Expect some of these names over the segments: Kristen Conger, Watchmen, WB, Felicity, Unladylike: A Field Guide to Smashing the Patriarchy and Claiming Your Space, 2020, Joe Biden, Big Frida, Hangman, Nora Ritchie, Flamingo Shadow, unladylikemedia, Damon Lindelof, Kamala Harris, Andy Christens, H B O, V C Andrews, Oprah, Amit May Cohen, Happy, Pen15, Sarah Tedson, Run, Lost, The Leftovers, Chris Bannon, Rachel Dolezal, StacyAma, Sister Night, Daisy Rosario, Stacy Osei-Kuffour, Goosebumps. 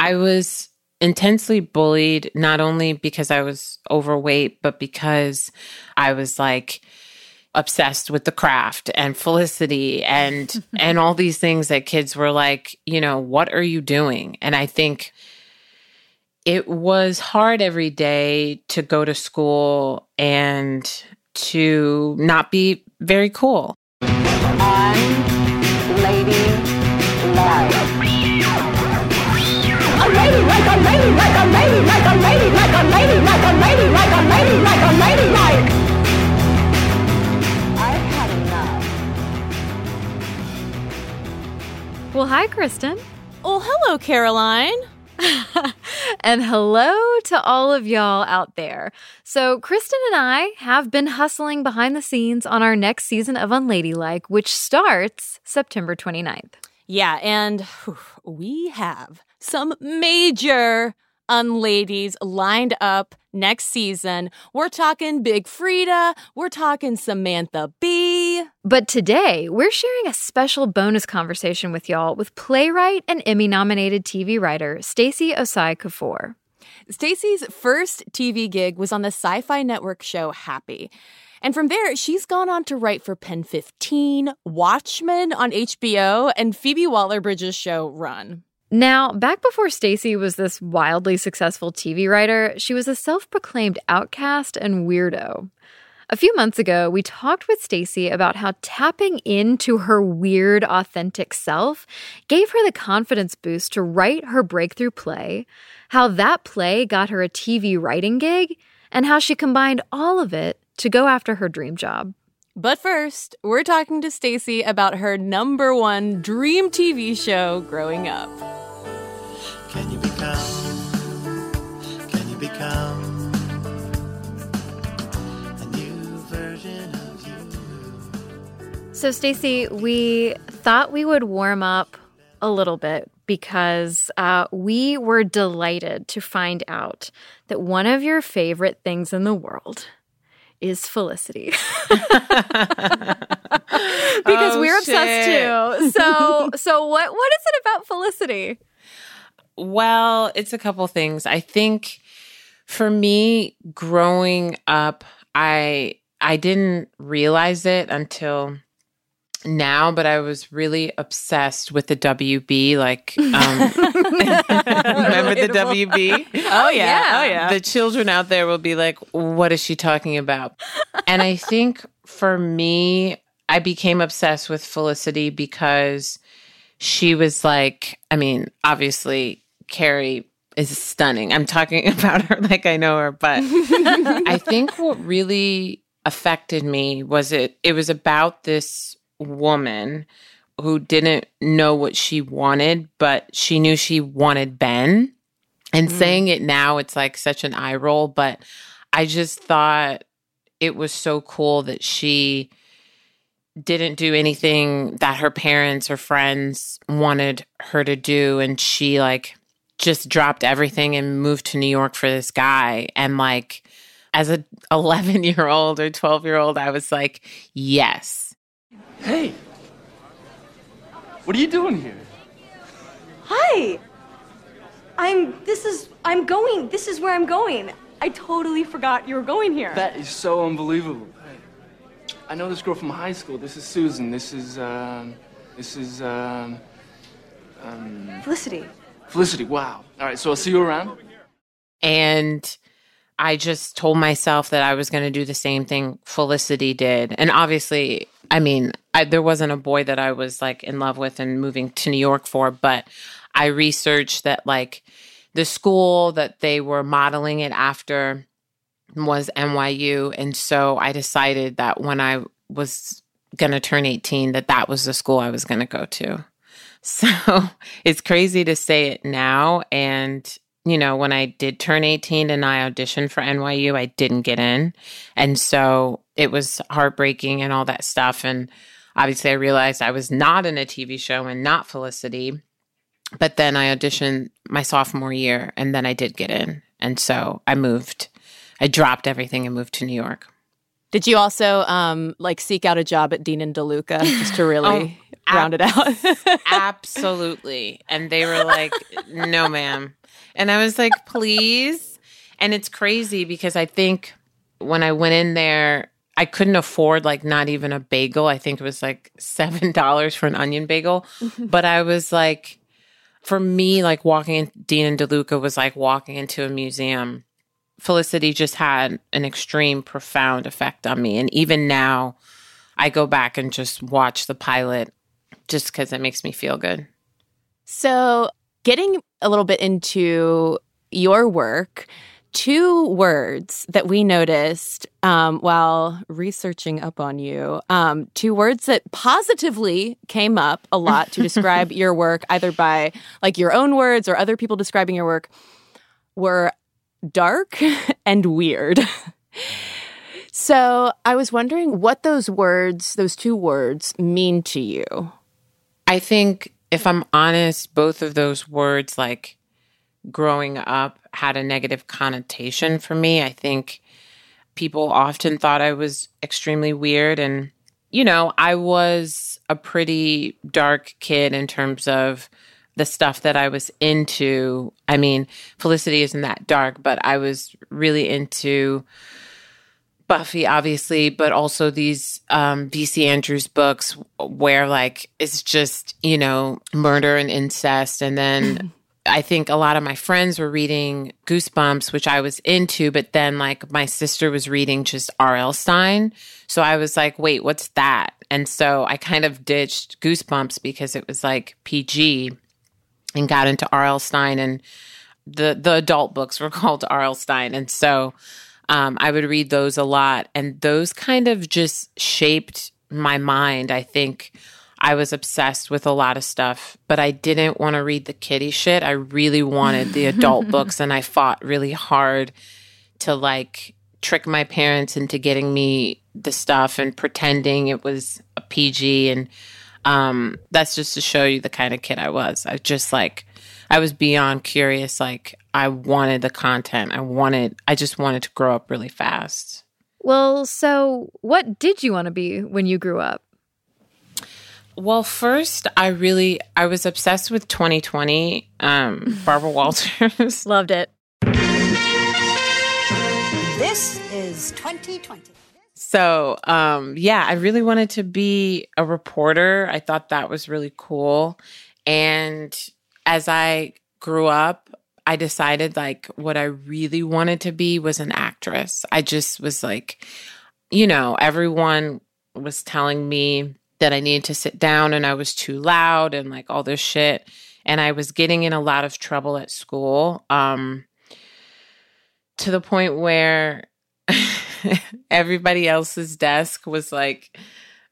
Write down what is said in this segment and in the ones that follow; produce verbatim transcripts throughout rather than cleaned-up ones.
I was intensely bullied, not only because I was overweight, but because I was like obsessed with the craft and Felicity and and all these things that kids were like, you know, what are you doing? And I think it was hard every day to go to school and to not be very cool. I'm Lady Live. Well, hi, Kristen. Oh, hello, Caroline. And hello to all of y'all out there. So Kristen and I have been hustling behind the scenes on our next season of Unladylike, which starts September twenty-ninth. Yeah, and whew, we have some major unladies lined up next season. We're talking Big Frida. We're talking Samantha B. But today, we're sharing a special bonus conversation with y'all with playwright and Emmy-nominated T V writer Stacy Osei-Kuffour. Stacy's first T V gig was on the Sci-Fi Network show Happy. And from there, she's gone on to write for Pen fifteen, Watchmen on H B O, and Phoebe Waller-Bridge's show Run. Now, back before Stacy was this wildly successful T V writer, she was a self-proclaimed outcast and weirdo. A few months ago, we talked with Stacy about how tapping into her weird, authentic self gave her the confidence boost to write her breakthrough play, how that play got her a T V writing gig, and how she combined all of it to go after her dream job. But first, we're talking to Stacy about her number one dream T V show growing up. Can you become, can you become a new version of you? So, Stacy, we thought we would warm up a little bit because uh, we were delighted to find out that one of your favorite things in the world is Felicity. Because oh, we're obsessed shit. too. So so what what is it about Felicity? Well, it's a couple things. I think for me, growing up, I I didn't realize it until now, but I was really obsessed with the W B. Like, um, remember the W B? Oh, yeah. Oh, yeah. The children out there will be like, what is she talking about? And I think for me, I became obsessed with Felicity because she was like, I mean, obviously, Carrie is stunning. I'm talking about her like I know her, but I think what really affected me was it, it was about this woman who didn't know what she wanted, but she knew she wanted Ben. And mm. saying it now, it's like such an eye roll, but I just thought it was so cool that she didn't do anything that her parents or friends wanted her to do. And she like just dropped everything and moved to New York for this guy. And like as an eleven-year-old or twelve-year-old, I was like, yes. Hey, what are you doing here? Hi, I'm, this is, I'm going, this is where I'm going. I totally forgot you were going here. That is so unbelievable. Hey, I know this girl from high school. This is Susan. This is, um, this is, um, um. Felicity. Felicity, wow. All right, so I'll see you around. And I just told myself that I was going to do the same thing Felicity did. And obviously, I mean, I, there wasn't a boy that I was, like, in love with and moving to New York for, but I researched that, like, the school that they were modeling it after was N Y U. And so I decided that when I was going to turn eighteen, that that was the school I was going to go to. So it's crazy to say it now. And, you know, when I did turn eighteen and I auditioned for N Y U, I didn't get in. And so it was heartbreaking and all that stuff. And obviously I realized I was not in a T V show and not Felicity. But then I auditioned my sophomore year and then I did get in. And so I moved. I dropped everything and moved to New York. Did you also, um, like, seek out a job at Dean and DeLuca just to really oh, round ab- it out? Absolutely. And they were like, no, ma'am. And I was like, please? And it's crazy because I think when I went in there, I couldn't afford, like, not even a bagel. I think it was, like, seven dollars for an onion bagel. But I was like, for me, like, walking in Dean and DeLuca was like walking into a museum. Felicity just had an extreme, profound effect on me. And even now, I go back and just watch the pilot just because it makes me feel good. So getting a little bit into your work, two words that we noticed um, while researching up on you, um, two words that positively came up a lot to describe your work, either by like your own words or other people describing your work, were dark and weird. So I was wondering what those words, those two words, mean to you. I think, if I'm honest, both of those words, like, growing up had a negative connotation for me. I think people often thought I was extremely weird. And, you know, I was a pretty dark kid in terms of the stuff that I was into. I mean, Felicity isn't that dark, but I was really into Buffy, obviously, but also these um, V C Andrews books where, like, it's just, you know, murder and incest. And then I think a lot of my friends were reading Goosebumps, which I was into, but then, like, my sister was reading just R L Stine. So I was like, wait, what's that? And so I kind of ditched Goosebumps because it was, like, P G. And got into R L Stine, and the the adult books were called R L Stine. And so um, I would read those a lot. And those kind of just shaped my mind. I think I was obsessed with a lot of stuff, but I didn't want to read the kiddie shit. I really wanted the adult books, and I fought really hard to, like, trick my parents into getting me the stuff and pretending it was a P G. And Um, that's just to show you the kind of kid I was. I just, like, I was beyond curious. Like, I wanted the content. I wanted, I just wanted to grow up really fast. Well, so what did you want to be when you grew up? Well, first, I really, I was obsessed with twenty twenty, um, Barbara Walters. Loved it. This is twenty twenty. So, um, yeah, I really wanted to be a reporter. I thought that was really cool. And as I grew up, I decided, like, what I really wanted to be was an actress. I just was like, you know, everyone was telling me that I needed to sit down and I was too loud and, like, all this shit. And I was getting in a lot of trouble at school, um, to the point where everybody else's desk was, like,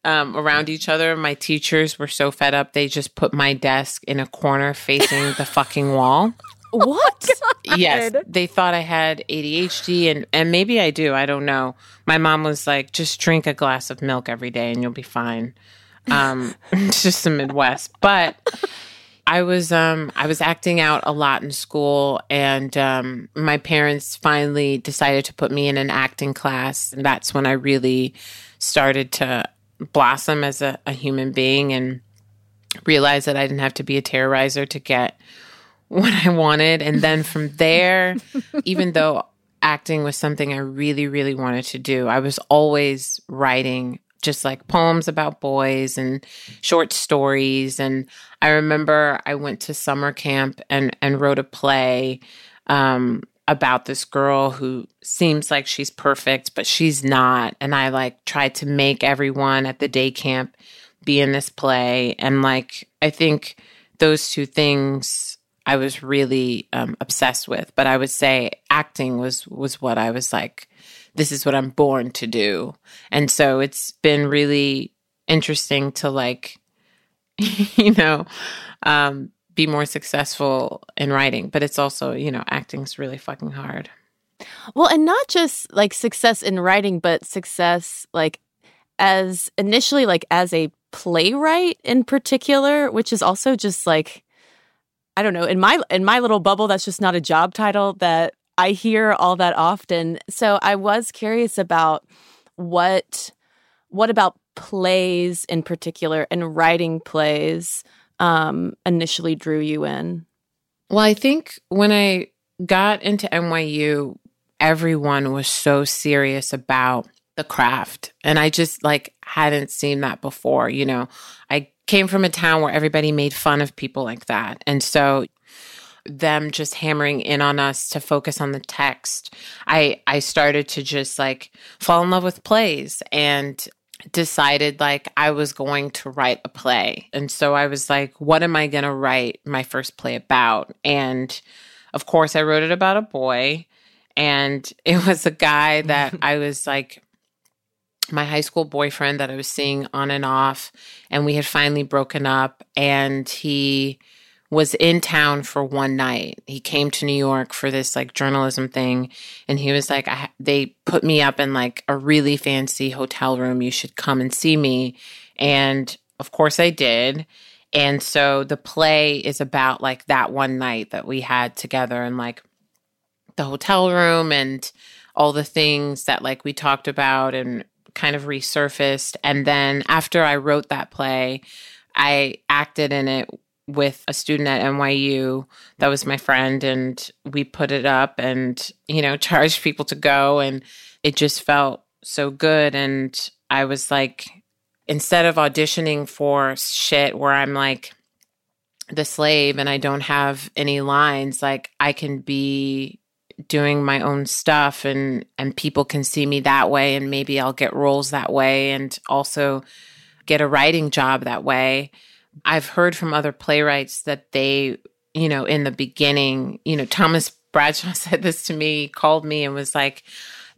um, around each other. My teachers were so fed up, they just put my desk in a corner facing the fucking wall. What? Oh, yes. They thought I had A D H D, and, and maybe I do. I don't know. My mom was like, just drink a glass of milk every day and you'll be fine. Um, it's just the Midwest. But I was um, I was acting out a lot in school, and um, my parents finally decided to put me in an acting class, and that's when I really started to blossom as a, a human being and realize that I didn't have to be a terrorizer to get what I wanted. And then from there, even though acting was something I really, really wanted to do, I was always writing just like poems about boys and short stories. And I remember I went to summer camp and, and wrote a play um, about this girl who seems like she's perfect, but she's not. And I like tried to make everyone at the day camp be in this play. And like, I think those two things I was really um, obsessed with, but I would say acting was, was what I was like, this is what I'm born to do. And so it's been really interesting to like, you know, um, be more successful in writing, but it's also, you know, acting's really fucking hard. Well, and not just like success in writing, but success like as initially like as a playwright in particular, which is also just like, I don't know, in my in my little bubble, that's just not a job title that I hear all that often. So I was curious about what what about plays in particular and writing plays um, initially drew you in? Well, I think when I got into N Y U, everyone was so serious about the craft. And I just like hadn't seen that before. You know, I came from a town where everybody made fun of people like that. And so them just hammering in on us to focus on the text, I, I started to just like fall in love with plays and decided like I was going to write a play. And so I was like, what am I going to write my first play about? And of course I wrote it about a boy, and it was a guy that I was like, my high school boyfriend that I was seeing on and off, and we had finally broken up, and he was in town for one night. He came to New York for this like journalism thing. And he was like, I, they put me up in like a really fancy hotel room. You should come and see me. And of course I did. And so the play is about like that one night that we had together and like the hotel room and all the things that like we talked about and kind of resurfaced. And then after I wrote that play, I acted in it with a student at N Y U that was my friend, and we put it up and, you know, charged people to go, and it just felt so good. And I was like, instead of auditioning for shit where I'm like the slave and I don't have any lines, like I can be doing my own stuff, and, and people can see me that way, and maybe I'll get roles that way and also get a writing job that way. I've heard from other playwrights that they, you know, in the beginning, you know, Thomas Bradshaw said this to me, he called me and was like,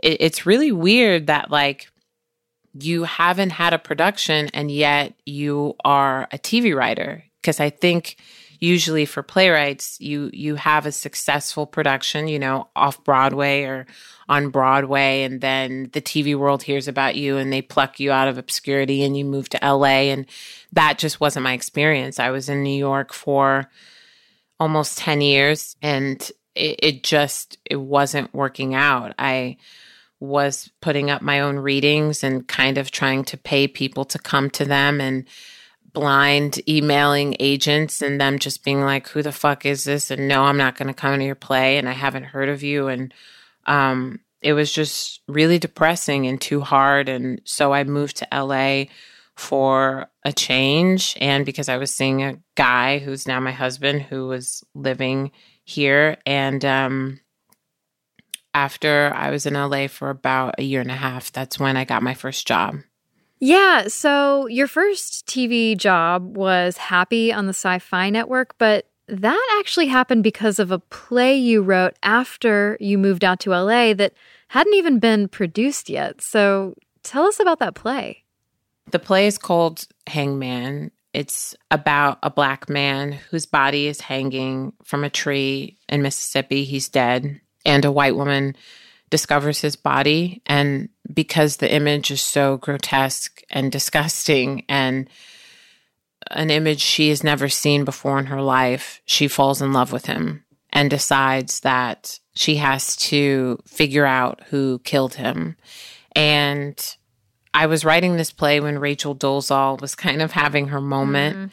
it, it's really weird that like you haven't had a production and yet you are a T V writer. Because I think usually for playwrights, you you have a successful production, you know, off Broadway or on Broadway, and then the T V world hears about you and they pluck you out of obscurity and you move to L A. And that just wasn't my experience. I was in New York for almost ten years, and it, it just it wasn't working out. I was putting up my own readings and kind of trying to pay people to come to them, and blind emailing agents and them just being like, who the fuck is this? And no, I'm not going to come to your play, and I haven't heard of you. And um, it was just really depressing and too hard. And so I moved to L A for a change, and because I was seeing a guy who's now my husband who was living here. And um, after I was in L A for about a year and a half, that's when I got my first job. Yeah, so your first T V job was Happy on the Sci-Fi Network, but that actually happened because of a play you wrote after you moved out to L A that hadn't even been produced yet. So tell us about that play. The play is called Hangman. It's about a black man whose body is hanging from a tree in Mississippi. He's dead, and a white woman discovers his body, and because the image is so grotesque and disgusting and an image she has never seen before in her life, she falls in love with him and decides that she has to figure out who killed him. And I was writing this play when Rachel Dolezal was kind of having her moment. Mm-hmm.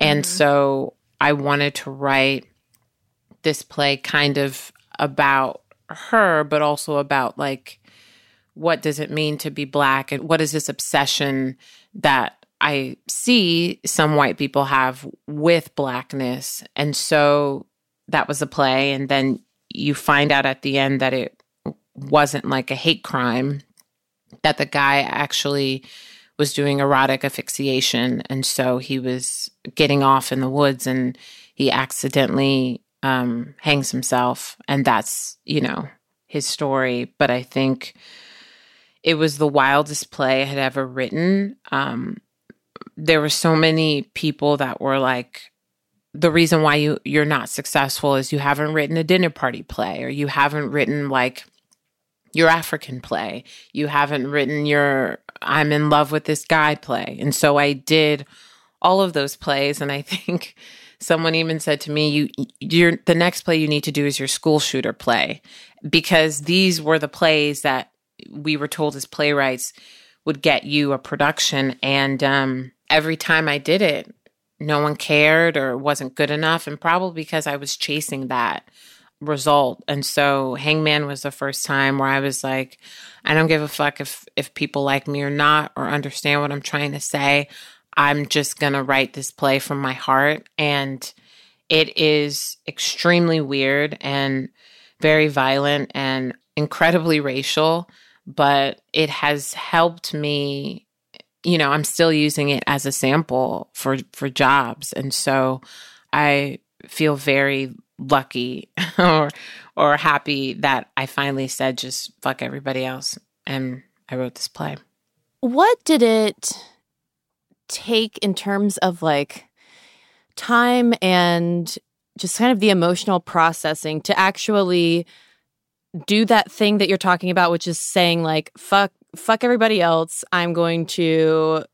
And mm-hmm. so I wanted to write this play kind of about her, but also about like what does it mean to be Black? And what is this obsession that I see some white people have with Blackness? And so that was the play. And then you find out at the end that it wasn't like a hate crime, that the guy actually was doing erotic asphyxiation. And so he was getting off in the woods and he accidentally um, hangs himself. And that's, you know, his story. But I think it was the wildest play I had ever written. Um, there were so many people that were like, the reason why you, you're not successful is you haven't written a dinner party play, or you haven't written like your African play. You haven't written your I'm in love with this guy play. And so I did all of those plays. And I think someone even said to me, "You, you're, the next play you need to do is your school shooter play," because these were the plays that we were told as playwrights would get you a production. And um, every time I did it, no one cared or wasn't good enough. And probably because I was chasing that result. And so Hangman was the first time where I was like, I don't give a fuck if, if people like me or not, or understand what I'm trying to say. I'm just going to write this play from my heart. And it is extremely weird and very violent and incredibly racial, but it has helped me. You know, I'm still using it as a sample for, for jobs. And so I feel very lucky or or happy that I finally said, just fuck everybody else. And I wrote this play. What did it take in terms of like time and just kind of the emotional processing to actually do that thing that you're talking about, which is saying like, fuck, fuck everybody else. I'm going to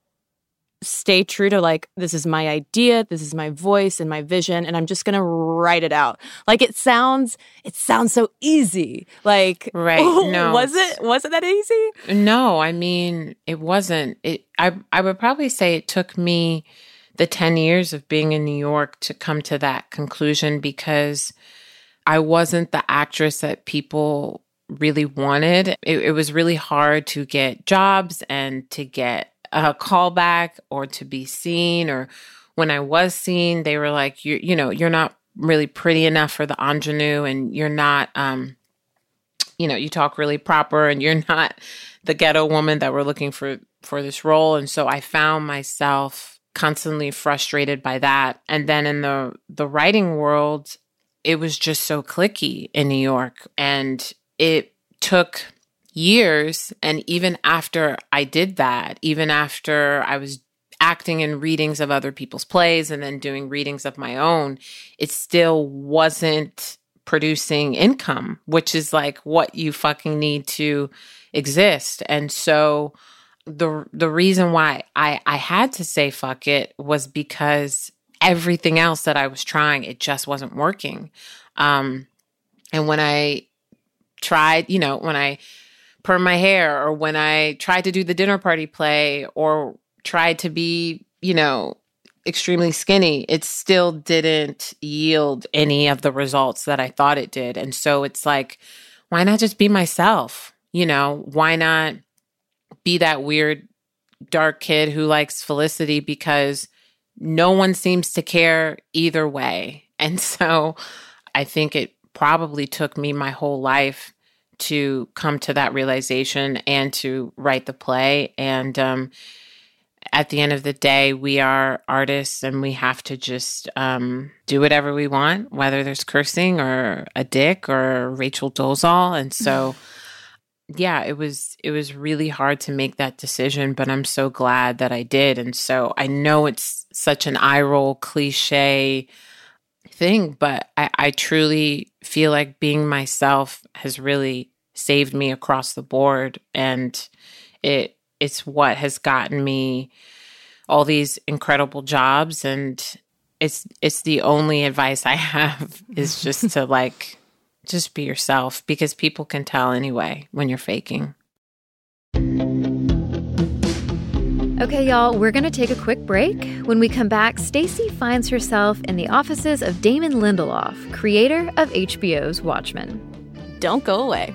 stay true to like, this is my idea, this is my voice and my vision, and I'm just gonna write it out. Like it sounds, it sounds so easy. Like, right? Oh, no, was it? Was it that easy? No, I mean it wasn't. It. I. I would probably say it took me the ten years of being in New York to come to that conclusion, because I wasn't the actress that people really wanted. It, it was really hard to get jobs and to get a callback or to be seen, or when I was seen, they were like, you you know, you're not really pretty enough for the ingenue, and you're not, um, you know, you talk really proper, and you're not the ghetto woman that we're looking for for this role. And so I found myself constantly frustrated by that. And then in the the writing world, it was just so cliquey in New York, and it took years. And even after I did that, even after I was acting in readings of other people's plays and then doing readings of my own, it still wasn't producing income, which is like what you fucking need to exist. And so the the reason why I, I had to say fuck it was because everything else that I was trying, it just wasn't working. Um, and when I tried, you know, when I perm my hair, or when I tried to do the dinner party play, or tried to be, you know, extremely skinny, it still didn't yield any of the results that I thought it did. And so it's like, why not just be myself? You know, why not be that weird dark kid who likes Felicity, because no one seems to care either way. And so I think it probably took me my whole life to come to that realization and to write the play. And um, at the end of the day, we are artists, and we have to just um, do whatever we want, whether there's cursing or a dick or Rachel Dolezal. And so, yeah, it was it was really hard to make that decision, but I'm so glad that I did. And so I know it's such an eye roll cliche thing, but I, I truly feel like being myself has really saved me across the board. And it it's what has gotten me all these incredible jobs. And it's it's the only advice I have is just to like, just be yourself, because people can tell anyway when you're faking. Okay, y'all, we're going to take a quick break. When we come back, Stacy finds herself in the offices of Damon Lindelof, creator of H B O's Watchmen. Don't go away.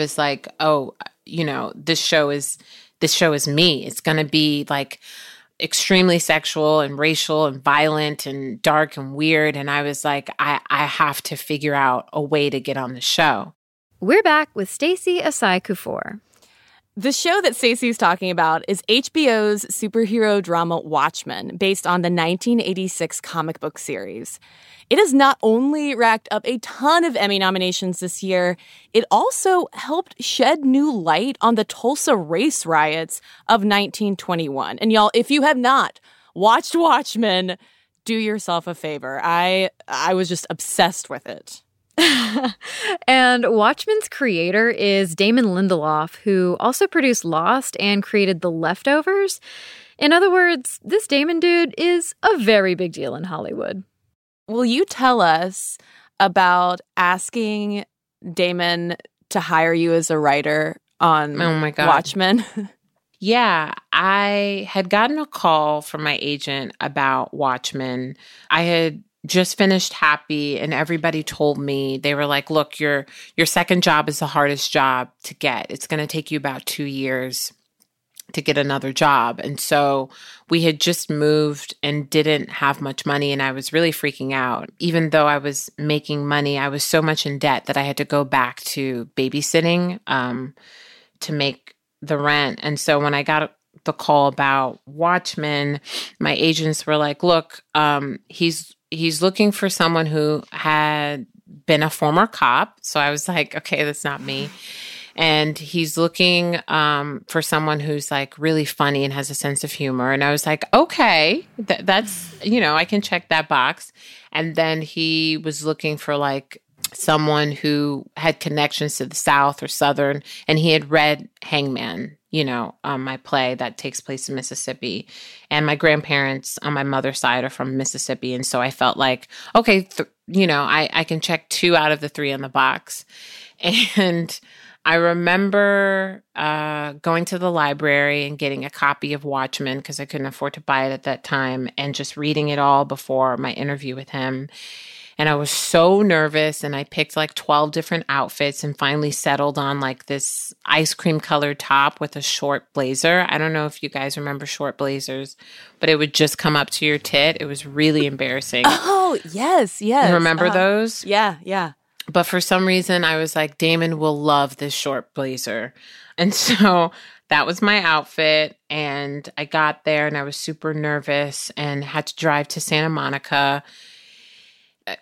I was like, oh, you know, this show is this show is me. It's going to be like extremely sexual and racial and violent and dark and weird. And I was like, I, I have to figure out a way to get on the show. We're back with Stacy Osei-Kuffour. The show that Stacy's talking about is H B O's superhero drama Watchmen, based on the nineteen eighty-six comic book series. It has not only racked up a ton of Emmy nominations this year, it also helped shed new light on the Tulsa race riots of nineteen twenty-one. And y'all, if you have not watched Watchmen, do yourself a favor. I I was just obsessed with it. And Watchmen's creator is Damon Lindelof, who also produced Lost and created The Leftovers. In other words, this Damon dude is a very big deal in Hollywood. Will you tell us about asking Damon to hire you as a writer on oh my God. Watchmen? Yeah, I had gotten a call from my agent about Watchmen. I had just finished Happy, and everybody told me, they were like, look, your your second job is the hardest job to get. It's going to take you about two years to get another job. And so we had just moved and didn't have much money, and I was really freaking out. Even though I was making money, I was so much in debt that I had to go back to babysitting um, to make the rent. And so when I got the call about Watchmen, my agents were like, look, um, he's He's looking for someone who had been a former cop. So I was like, okay, that's not me. And he's looking um, for someone who's like really funny and has a sense of humor. And I was like, okay, th- that's, you know, I can check that box. And then he was looking for like someone who had connections to the South or Southern. And he had read Hangman, you know, um, my play that takes place in Mississippi. And my grandparents on my mother's side are from Mississippi. And so I felt like, okay, th- you know, I, I can check two out of the three in the box. And I remember uh, going to the library and getting a copy of Watchmen because I couldn't afford to buy it at that time, and just reading it all before my interview with him. And I was so nervous, and I picked like twelve different outfits and finally settled on like this ice cream colored top with a short blazer. I don't know if you guys remember short blazers, but it would just come up to your tit. It was really embarrassing. Oh, yes, yes. You remember uh, those? Yeah, yeah. But for some reason, I was like, Damon will love this short blazer. And so that was my outfit, and I got there, and I was super nervous and had to drive to Santa Monica.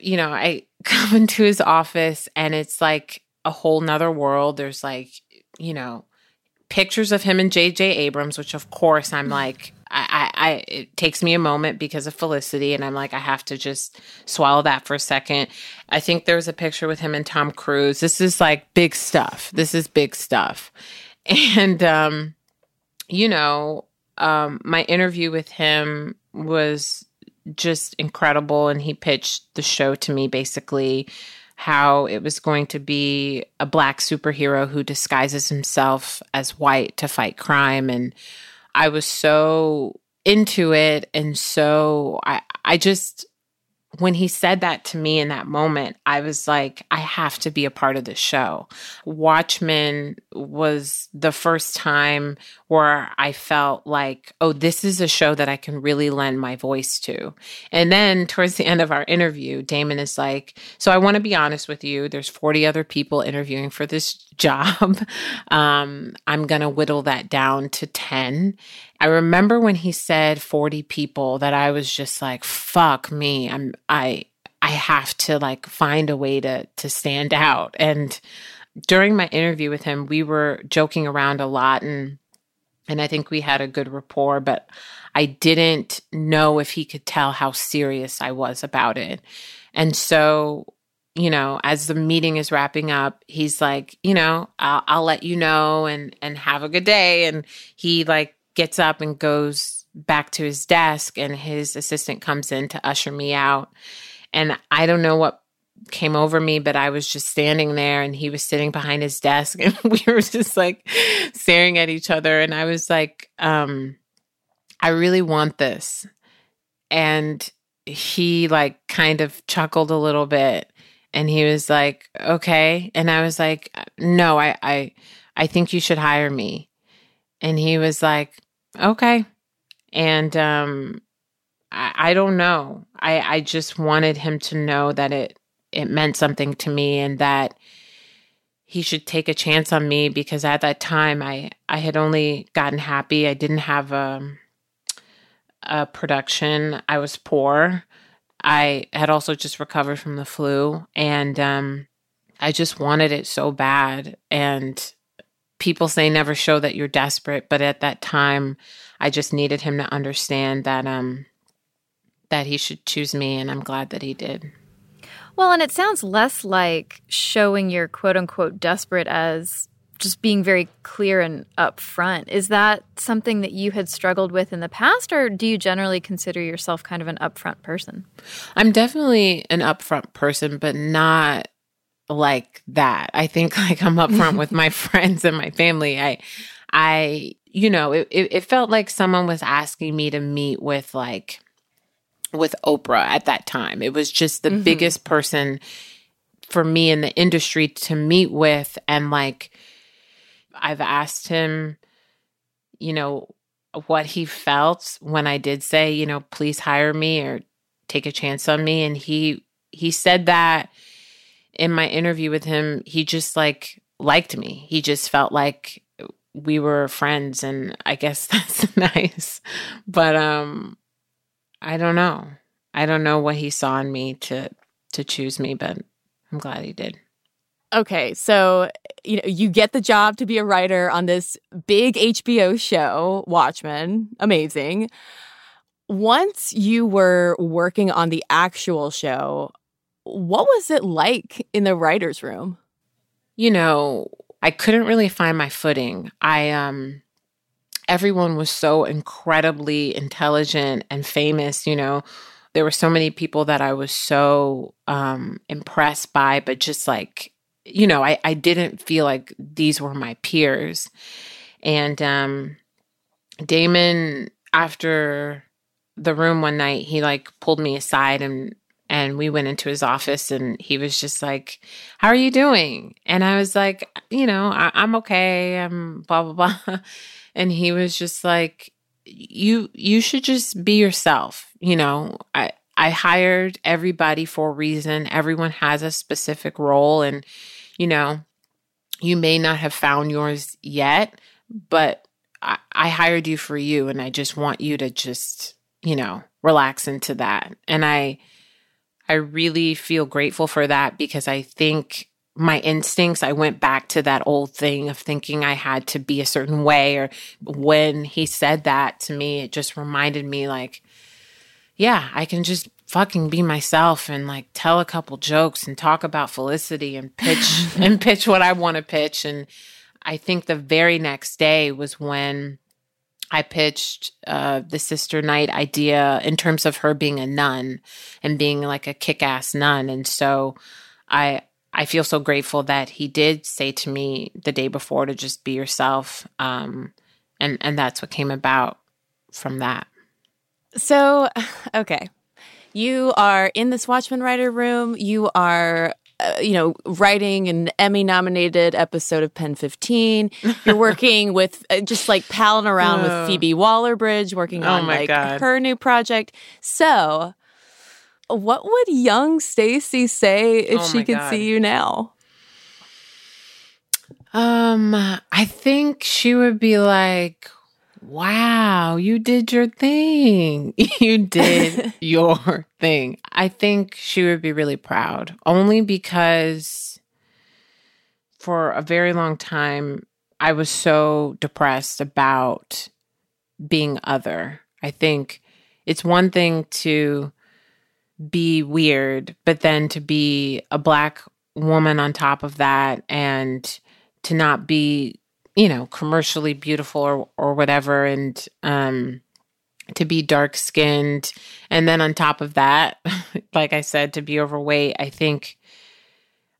You know, I come into his office, and it's like a whole nother world. There's like, you know, pictures of him and J J. Abrams, which of course I'm like, I, I, I, it takes me a moment because of Felicity. And I'm like, I have to just swallow that for a second. I think there was a picture with him and Tom Cruise. This is like big stuff. This is big stuff. And, um, you know, um, my interview with him was just incredible. And he pitched the show to me, basically how it was going to be a Black superhero who disguises himself as white to fight crime. And I was so into it. And so I, I just, when he said that to me in that moment, I was like, I have to be a part of this show. Watchmen was the first time where I felt like, oh, this is a show that I can really lend my voice to. And then towards the end of our interview, Damon is like, so I want to be honest with you. There's forty other people interviewing for this job. Um, I'm going to whittle that down to ten. I remember when he said forty people that I was just like, fuck me. I'm, I, I have to like find a way to, to stand out. And during my interview with him, we were joking around a lot, and, and I think we had a good rapport, but I didn't know if he could tell how serious I was about it. And so, you know, as the meeting is wrapping up, he's like, you know, I'll, I'll let you know and, and have a good day. And he like gets up and goes back to his desk, and his assistant comes in to usher me out. And I don't know what came over me, but I was just standing there, and he was sitting behind his desk, and we were just like staring at each other. And I was like, um, I really want this. And he like kind of chuckled a little bit. And he was like, okay. And I was like, no, I, I, I think you should hire me. And he was like, okay. And um, I, I don't know. I, I just wanted him to know that it, it meant something to me and that he should take a chance on me, because at that time I, I had only gotten Happy. I didn't have a, a production. I was poor. I had also just recovered from the flu, and um, I just wanted it so bad. And people say never show that you're desperate, but at that time, I just needed him to understand that um, that he should choose me, and I'm glad that he did. Well, and it sounds less like showing you're quote-unquote desperate as just being very clear and upfront. Is that something that you had struggled with in the past, or do you generally consider yourself kind of an upfront person? I'm definitely an upfront person, but not like that. I think like I'm upfront with my friends and my family. I, I, you know, it, it felt like someone was asking me to meet with like with Oprah at that time. It was just the mm-hmm. biggest person for me in the industry to meet with. And like, I've asked him, you know, what he felt when I did say, you know, please hire me or take a chance on me. And he, he said that in my interview with him, he just like liked me. He just felt like we were friends, and I guess that's nice. But, um, I don't know. I don't know what he saw in me to to choose me, but I'm glad he did. Okay, so you know you get the job to be a writer on this big H B O show, Watchmen. Amazing. Once you were working on the actual show, what was it like in the writer's room? You know, I couldn't really find my footing. I um Everyone was so incredibly intelligent and famous, you know. There were so many people that I was so um, impressed by, but just like, you know, I, I didn't feel like these were my peers. And um, Damon, after the room one night, he like pulled me aside and and we went into his office, and he was just like, how are you doing? And I was like, you know, I, I'm okay. I'm blah, blah, blah. And he was just like, you you should just be yourself. You know, I, I hired everybody for a reason. Everyone has a specific role. And, you know, you may not have found yours yet, but I, I hired you for you. And I just want you to just, you know, relax into that. And I I really feel grateful for that, because I think my instincts, I went back to that old thing of thinking I had to be a certain way. Or when he said that to me, it just reminded me like, yeah, I can just fucking be myself and like tell a couple jokes and talk about Felicity and pitch and pitch what I want to pitch. And I think the very next day was when I pitched uh, the Sister Night idea in terms of her being a nun and being like a kick-ass nun. And so I... I feel so grateful that he did say to me the day before to just be yourself. Um, and, and that's what came about from that. So, okay. You are in this Watchmen writer room. You are, uh, you know, writing an Emmy-nominated episode of Pen fifteen. You're working with, uh, just like palling around oh. with Phoebe Waller-Bridge, working oh on like God. her new project. So... what would young Stacy say if oh she could God. see you now? Um, I think she would be like, wow, you did your thing. You did your thing. I think she would be really proud, only because for a very long time, I was so depressed about being other. I think it's one thing to be weird, but then to be a Black woman on top of that and to not be, you know, commercially beautiful or, or whatever, and um, to be dark-skinned. And then on top of that, like I said, to be overweight. I think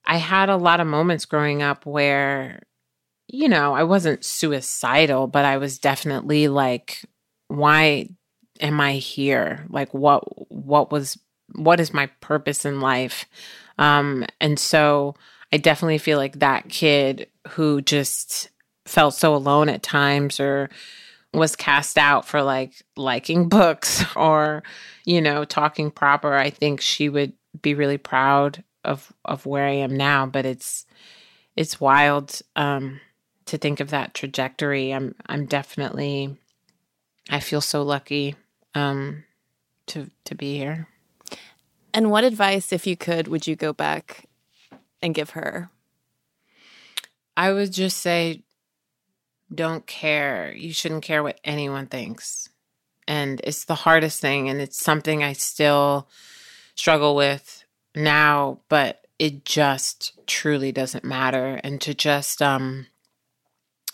I had a lot of moments growing up where, you know, I wasn't suicidal, but I was definitely like, why am I here? Like, what, what was... what is my purpose in life? Um, and so I definitely feel like that kid who just felt so alone at times or was cast out for like liking books or, you know, talking proper, I think she would be really proud of of where I am now. But it's it's wild um, to think of that trajectory. I'm I'm definitely, I feel so lucky um, to to be here. And what advice, if you could, would you go back and give her? I would just say, don't care. You shouldn't care what anyone thinks. And it's the hardest thing. And it's something I still struggle with now, but it just truly doesn't matter. And to just um,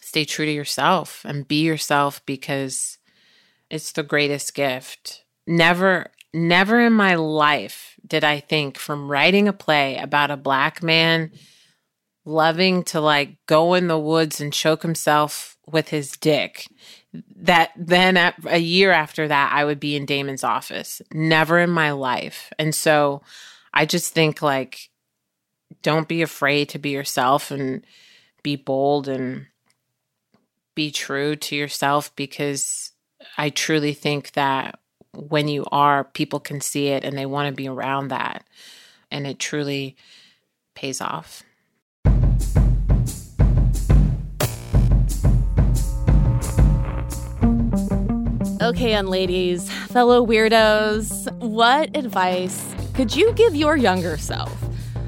stay true to yourself and be yourself, because it's the greatest gift. Never, never in my life did I think, from writing a play about a Black man loving to like go in the woods and choke himself with his dick, that then at, a year after that, I would be in Damon's office. Never in my life. And so I just think, like, don't be afraid to be yourself and be bold and be true to yourself, because I truly think that when you are, people can see it and they want to be around that. And it truly pays off. Okay, unladies, fellow weirdos, what advice could you give your younger self?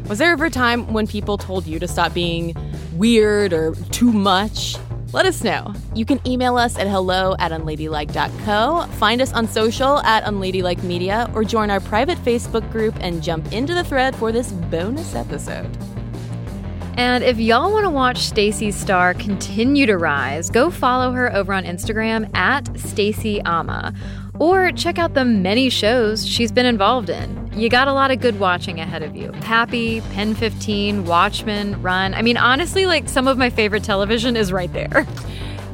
Was there ever a time when people told you to stop being weird or too much? Let us know. You can email us at hello at unladylike dot co, find us on social at unladylikemedia, or join our private Facebook group and jump into the thread for this bonus episode. And if y'all want to watch Stacy's star continue to rise, go follow her over on Instagram at StacyAma, or check out the many shows she's been involved in. You got a lot of good watching ahead of you. Happy, Pen fifteen, Watchmen, Run. I mean, honestly, like, some of my favorite television is right there.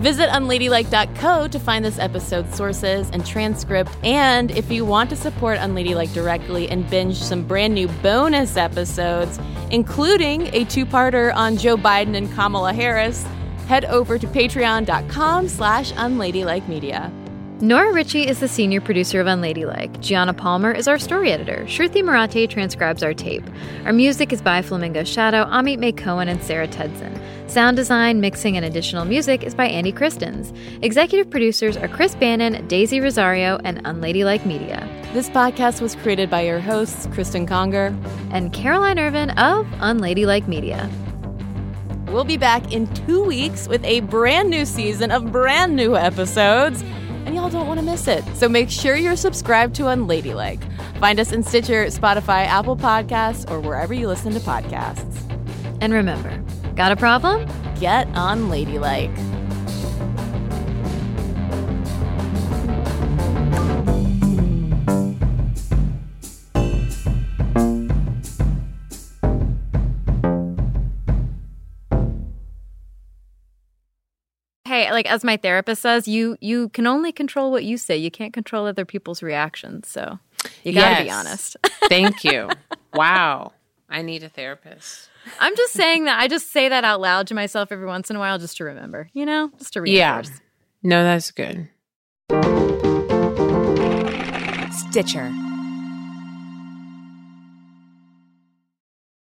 Visit unladylike dot co to find this episode's sources and transcript. And if you want to support Unladylike directly and binge some brand new bonus episodes, including a two-parter on Joe Biden and Kamala Harris, head over to patreon dot com slash unladylikemedia. Nora Ritchie is the senior producer of Unladylike. Gianna Palmer is our story editor. Shruti Marate transcribes our tape. Our music is by Flamingo Shadow, Amit May Cohen, and Sarah Tedson. Sound design, mixing, and additional music is by Andy Christens. Executive producers are Chris Bannon, Daisy Rosario, and Unladylike Media. This podcast was created by your hosts, Kristen Conger and Caroline Irvin of Unladylike Media. We'll be back in two weeks with a brand new season of brand new episodes. And y'all don't want to miss it. So make sure you're subscribed to Unladylike. Find us in Stitcher, Spotify, Apple Podcasts, or wherever you listen to podcasts. And remember, got a problem? Get unladylike. Like, as my therapist says, you you can only control what you say. You can't control other people's reactions, so you got to yes. be honest. Thank you. Wow. I need a therapist. I'm just saying that. I just say that out loud to myself every once in a while just to remember, you know, just to reinforce. Yeah. No, that's good. Stitcher.